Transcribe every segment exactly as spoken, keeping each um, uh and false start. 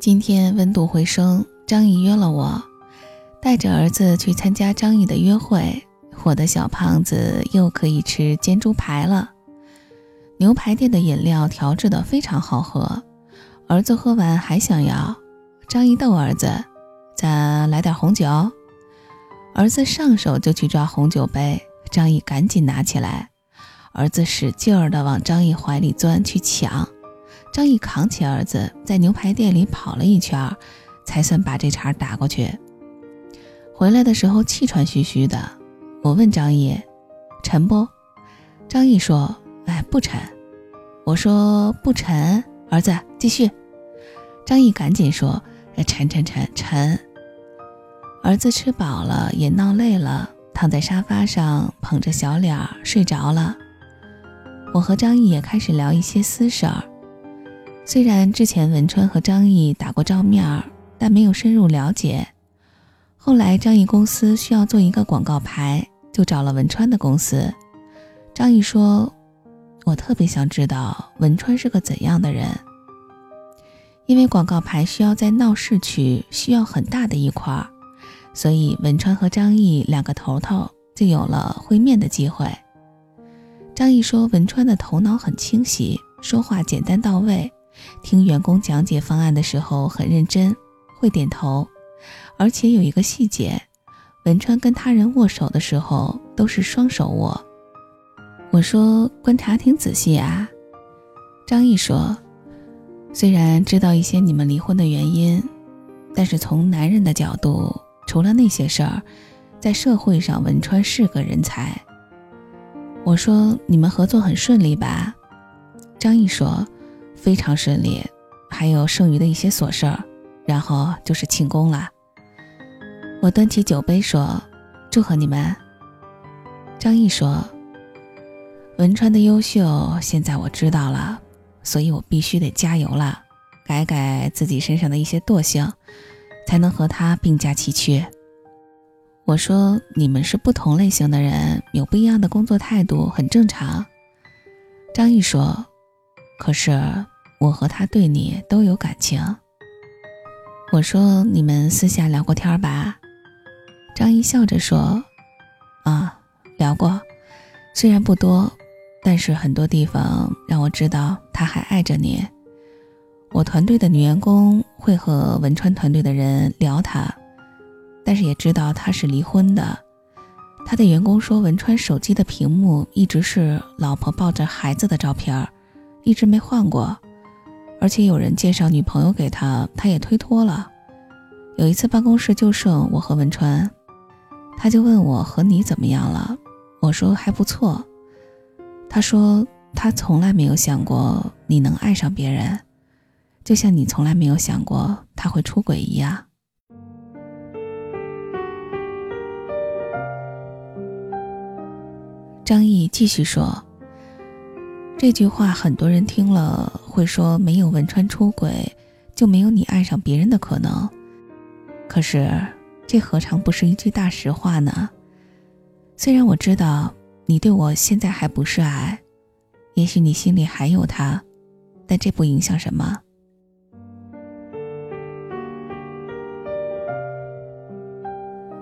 今天温度回升，张姨约了我，带着儿子去参加张姨的约会。我的小胖子又可以吃煎猪排了。牛排店的饮料调制的非常好喝，儿子喝完还想要。张姨逗儿子，咱来点红酒。儿子上手就去抓红酒杯，张姨赶紧拿起来，儿子使劲儿地往张姨怀里钻去抢。张姨扛起儿子，在牛排店里跑了一圈，才算把这茬打过去。回来的时候气喘吁吁的，我问张姨沉不？张姨说哎，不沉。我说不沉，儿子继续。张姨赶紧说哎，沉沉沉沉。儿子吃饱了也闹累了，躺在沙发上捧着小脸睡着了。我和张姨也开始聊一些私事儿。虽然之前文川和张毅打过照面，但没有深入了解。后来张毅公司需要做一个广告牌，就找了文川的公司。张毅说，我特别想知道文川是个怎样的人。因为广告牌需要在闹市区，需要很大的一块，所以文川和张毅两个头头就有了会面的机会。张毅说文川的头脑很清晰，说话简单到位，听员工讲解方案的时候很认真，会点头。而且有一个细节，文川跟他人握手的时候都是双手握。我说观察挺仔细啊。张毅说，虽然知道一些你们离婚的原因，但是从男人的角度，除了那些事儿，在社会上文川是个人才。我说你们合作很顺利吧？张毅说非常顺利，还有剩余的一些琐事儿，然后就是庆功了。我端起酒杯说，祝贺你们。张毅说，文川的优秀现在我知道了，所以我必须得加油了，改改自己身上的一些惰性，才能和他并驾齐驱。我说你们是不同类型的人，有不一样的工作态度很正常。张毅说，可是我和他对你都有感情。我说你们私下聊过天吧？张毅笑着说，啊，聊过，虽然不多，但是很多地方让我知道他还爱着你。我团队的女员工会和文川团队的人聊他，但是也知道他是离婚的。他的员工说文川手机的屏幕一直是老婆抱着孩子的照片，一直没换过，而且有人介绍女朋友给他，他也推脱了。有一次办公室就剩我和文川，他就问我和你怎么样了，我说还不错。他说他从来没有想过你能爱上别人，就像你从来没有想过他会出轨一样。张毅继续说，这句话很多人听了会说没有文川出轨就没有你爱上别人的可能，可是这何尝不是一句大实话呢？虽然我知道你对我现在还不是爱，也许你心里还有他，但这不影响什么。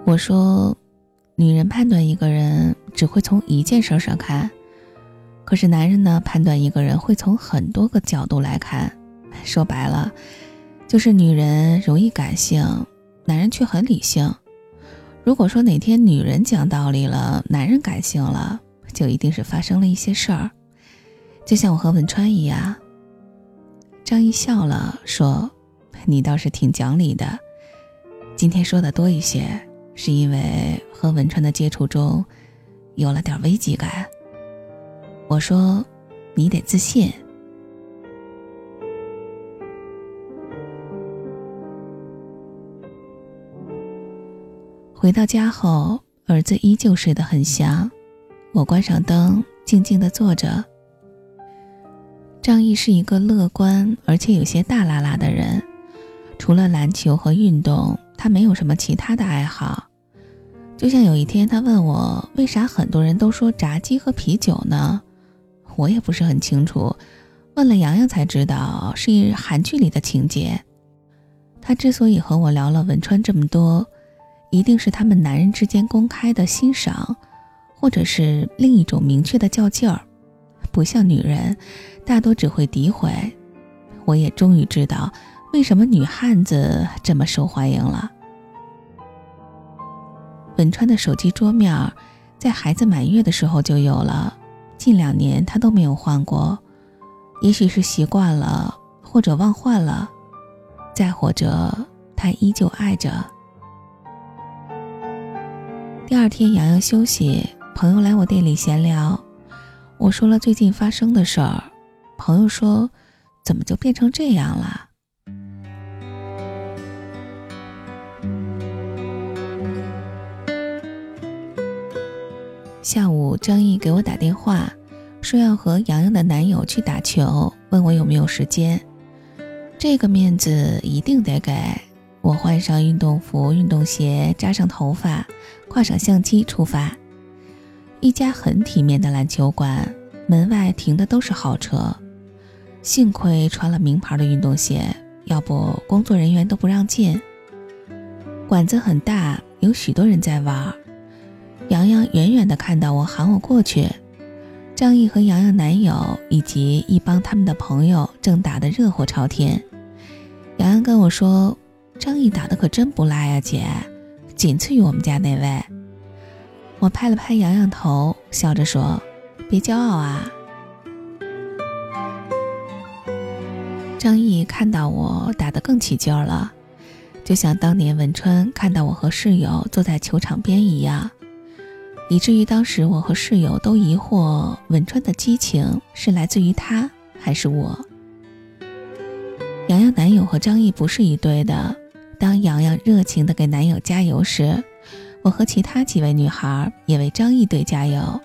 我说女人判断一个人只会从一件事上看，可是男人呢，判断一个人会从很多个角度来看。说白了，就是女人容易感性，男人却很理性。如果说哪天女人讲道理了，男人感性了，就一定是发生了一些事儿，就像我和文川一样。张毅笑了说，你倒是挺讲理的，今天说的多一些，是因为和文川的接触中有了点危机感。我说你得自信。回到家后，儿子依旧睡得很香，我关上灯静静地坐着。张毅是一个乐观而且有些大啦啦的人，除了篮球和运动，他没有什么其他的爱好。就像有一天他问我，为啥很多人都说炸鸡和啤酒呢？我也不是很清楚，问了洋洋才知道是韩剧里的情节。他之所以和我聊了文川这么多，一定是他们男人之间公开的欣赏，或者是另一种明确的较劲儿，不像女人大多只会诋毁。我也终于知道为什么女汉子这么受欢迎了。文川的手机桌面在孩子满月的时候就有了，近两年他都没有换过，也许是习惯了，或者忘换了，再或者他依旧爱着。第二天洋洋休息，朋友来我店里闲聊，我说了最近发生的事儿，朋友说怎么就变成这样了。下午张毅给我打电话，说要和洋洋的男友去打球，问我有没有时间。这个面子一定得给，我换上运动服运动鞋，扎上头发，挎上相机出发。一家很体面的篮球馆，门外停的都是豪车，幸亏穿了名牌的运动鞋，要不工作人员都不让进。馆子很大，有许多人在玩。洋洋远远地看到我，喊我过去。张毅和洋洋男友以及一帮他们的朋友正打得热火朝天。洋洋跟我说，张毅打得可真不赖呀，姐，仅次于我们家那位。我拍了拍洋洋头，笑着说，别骄傲啊。张毅看到我打得更起劲儿了，就像当年文川看到我和室友坐在球场边一样，以至于当时我和室友都疑惑文川的激情是来自于他还是我。洋洋男友和张毅不是一对的，当洋洋热情地给男友加油时，我和其他几位女孩也为张毅队加油。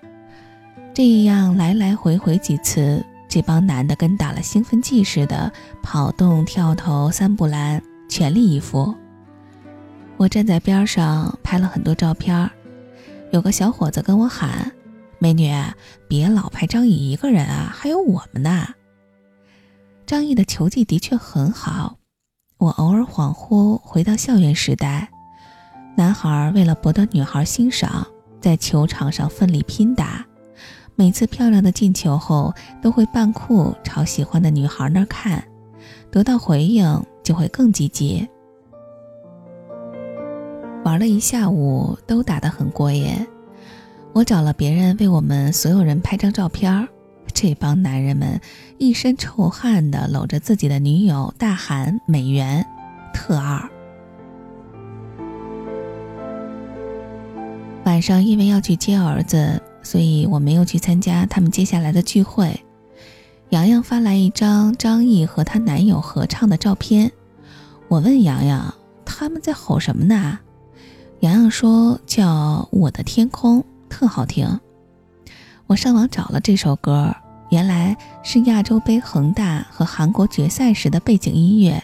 这样来来回回几次，这帮男的跟打了兴奋剂似的，跑动、跳投、三步篮，全力以赴。我站在边上拍了很多照片，有个小伙子跟我喊，美女，别老拍张毅一个人啊，还有我们呢。张毅的球技的确很好，我偶尔恍惚回到校园时代，男孩为了博得女孩欣赏，在球场上奋力拼打，每次漂亮的进球后都会扮酷朝喜欢的女孩那儿看，得到回应就会更积极。玩了一下午都打得很过瘾，我找了别人为我们所有人拍张照片，这帮男人们一身臭汗的搂着自己的女友大喊美元特二。晚上因为要去接儿子，所以我没有去参加他们接下来的聚会。洋洋发来一张张毅和她男友合唱的照片，我问洋洋他们在吼什么呢？洋洋说叫我的天空，特好听。我上网找了这首歌，原来是亚洲杯恒大和韩国决赛时的背景音乐，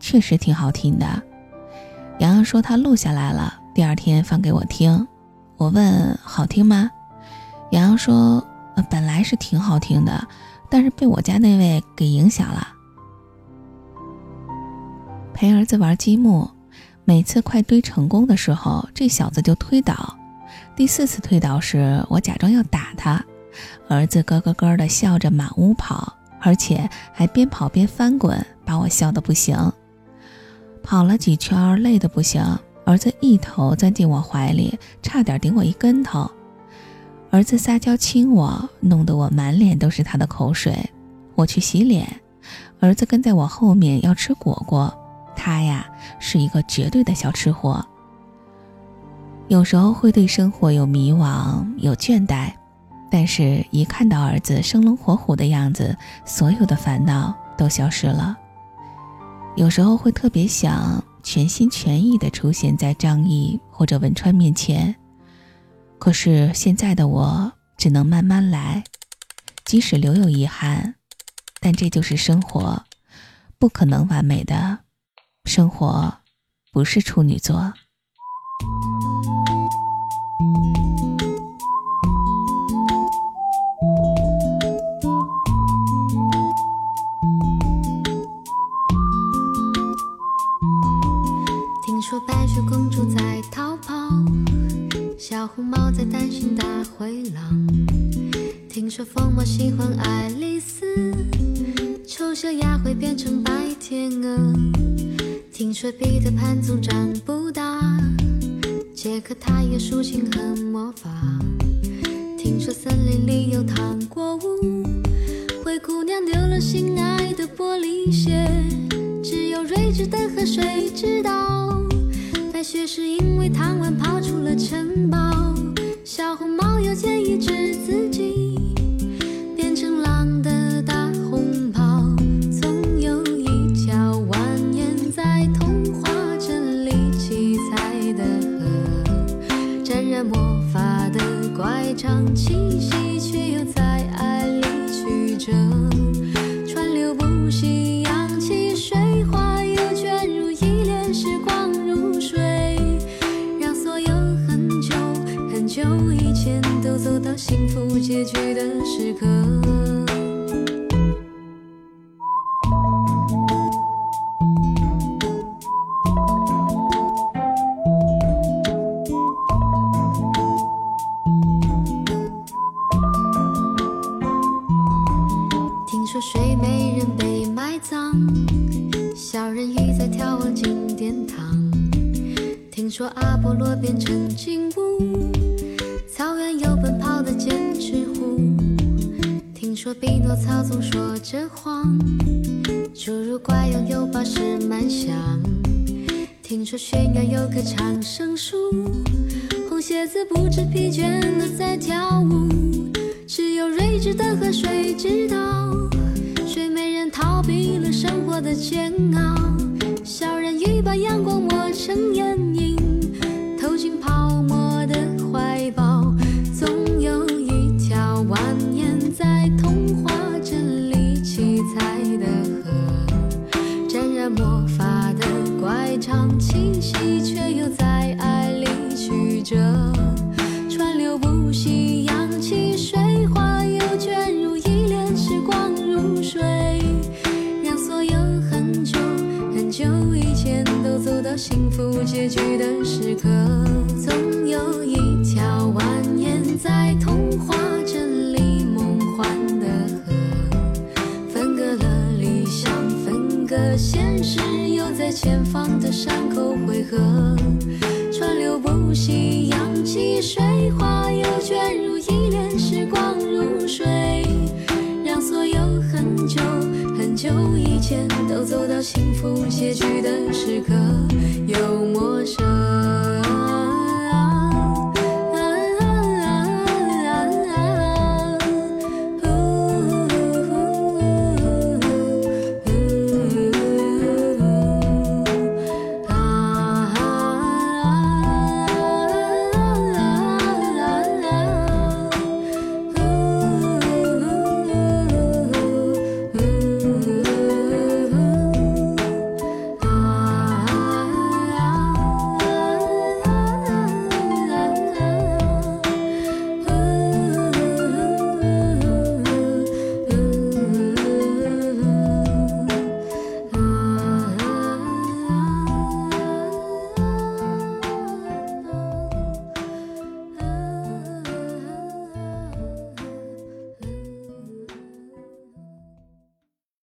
确实挺好听的。洋洋说他录下来了，第二天放给我听。我问好听吗？洋洋说、呃、本来是挺好听的，但是被我家那位给影响了。陪儿子玩积木，每次快堆成功的时候，这小子就推倒。第四次推倒时，我假装要打他，儿子咯咯咯地笑着满屋跑，而且还边跑边翻滚，把我笑得不行。跑了几圈累得不行，儿子一头钻进我怀里，差点顶我一跟头。儿子撒娇亲我，弄得我满脸都是他的口水。我去洗脸，儿子跟在我后面要吃果果，他呀是一个绝对的小吃货。有时候会对生活有迷惘有倦怠，但是一看到儿子生龙活虎的样子，所有的烦恼都消失了。有时候会特别想全心全意地出现在张毅或者文川面前，可是现在的我只能慢慢来，即使留有遗憾，但这就是生活，不可能完美的。生活不是处女座。说白雪公主在逃跑，小红帽在担心大灰狼。听说疯帽喜欢爱丽丝，丑小鸭会变成白天鹅。听说彼得潘总长不大，杰克他也竖琴和魔法。听说森林里有糖果屋，灰姑娘丢了心爱的玻璃鞋，只有睿智的河水知道，白雪是因为贪玩跑出了城堡。小红帽又建议治自己，变成狼的大红袍，总有一条蜿蜒在童话镇里七彩的河，沾染魔法的乖张气息，却又在爱里曲折川流不息，扬起水花，又卷入一帘时光如水，让所有很久很久以前都走到幸福结局的时刻。听说睡美人被埋葬，小人鱼在眺望金殿堂。听说阿波罗变成金乌，草原有奔跑的剑齿虎。听说匹诺曹总说着谎，侏儒怪拥有宝石满箱。听说悬崖有棵长生树，红鞋子不知疲倦地在跳舞，只有睿智的河水知道，睡美人逃避了生活的煎熬。小人鱼把阳光磨成眼影，投进泡沫的怀抱，总有一条蜿蜒在童话镇里七彩的河，沾染魔法的乖张气息，却又在爱里曲折川流不息，扬起水花，又卷入一帘时光如水，让所有很久很久以前都走到幸福结局的时刻。总有一条蜿蜒在童话镇里梦幻的河，分隔了理想，分隔现实，又在前方的山口汇合，川流不息，扬起水花，又卷入一帘时光如水，让所有很久很久以前都走到幸福结局的时刻。有陌生